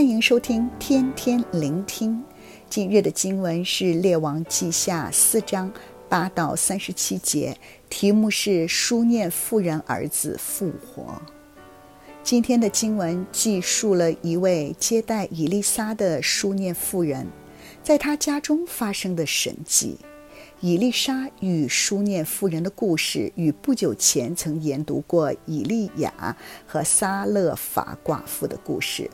欢迎收听天天聆听。今日的经文是《列王记下》4章8到37节，题目是书念妇人儿子复活。今天的经文记述了一位接待以利沙的书念妇人在他家中发生的神迹。以利沙与书念妇人的故事与不久前曾研读过以利亚和撒勒法寡妇的故事，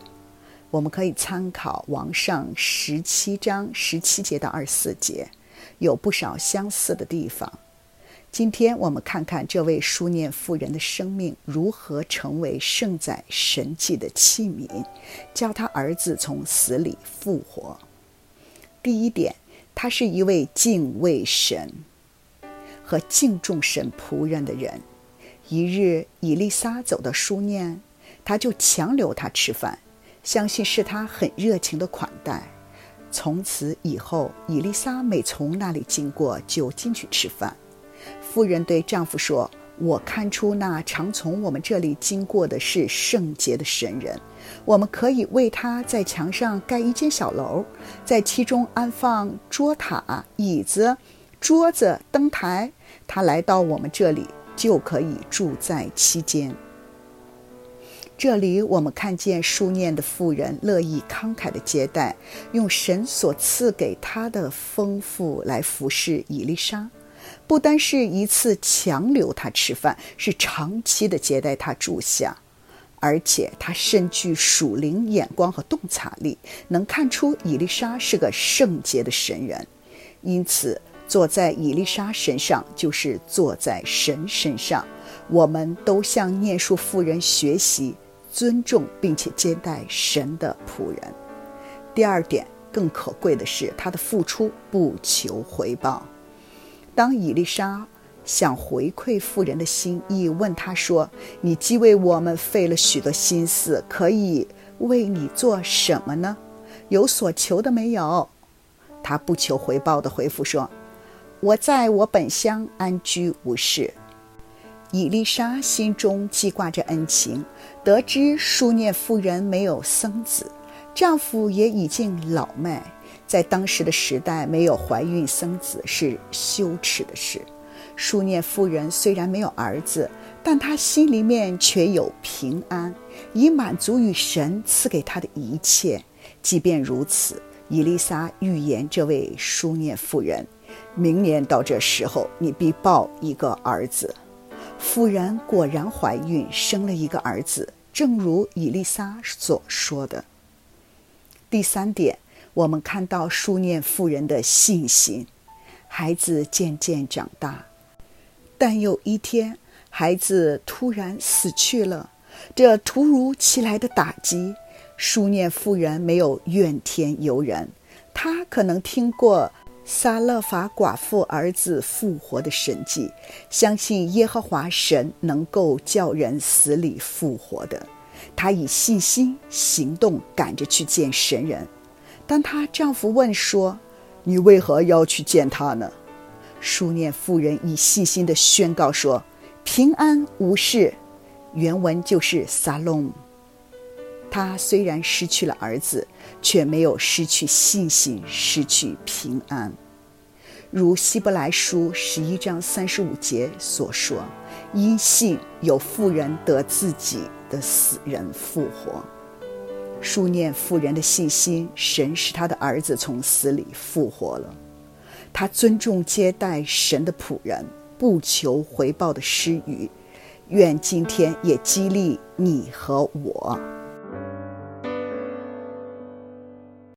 我们可以参考王上17章17节到24节，有不少相似的地方。今天我们看看这位书念妇人的生命如何成为盛载神迹的器皿，叫他儿子从死里复活。第一点，他是一位敬畏神和敬重神仆人的人。一日，以利沙走到书念，他就强留他吃饭，相信是他很热情的款待。从此以后，以利沙每从那里经过就进去吃饭。妇人对丈夫说：我看出那常从我们这里经过的是圣洁的神人，我们可以为他在墙上盖一间小楼，在其中安放桌塔、椅子、桌子、灯台，他来到我们这里就可以住在其间。这里我们看见书念的妇人乐意慷慨的接待，用神所赐给他的丰富来服侍以利沙。不单是一次强留他吃饭，是长期的接待他住下，而且他甚具属灵眼光和洞察力，能看出以利沙是个圣洁的神人。因此坐在以利沙身上就是坐在神身上，我们都向念书妇人学习尊重并且接待神的仆人。第二点，更可贵的是他的付出不求回报。当以利沙想回馈妇人的心意，问她说：你既为我们费了许多心思，可以为你做什么呢？有所求的没有？她不求回报的回复说：我在我本乡安居无事。以利沙心中记挂着恩情，得知书念妇人没有生子，丈夫也已经老迈，在当时的时代没有怀孕生子是羞耻的事。书念妇人虽然没有儿子，但她心里面却有平安，以满足于神赐给她的一切。即便如此，以利沙预言这位书念妇人：明年到这时候，你必抱一个儿子。妇人果然怀孕，生了一个儿子，正如以利沙所说的。第三点，我们看到书念妇人的信心。孩子渐渐长大，但有一天孩子突然死去了。这突如其来的打击，书念妇人没有怨天尤人，她可能听过撒勒法寡妇儿子复活的神迹，相信耶和华神能够叫人死里复活的。她以信心行动赶着去见神人。当她丈夫问说：你为何要去见他呢？书念妇人以信心地宣告说：平安无事。原文就是撒隆。她虽然失去了儿子，却没有失去信心，失去平安。如希伯来书11章35节所说：因信有妇人得自己的死人复活。书念妇人的信心，神使他的儿子从死里复活了。他尊重接待神的仆人，不求回报的施予。愿今天也激励你和我。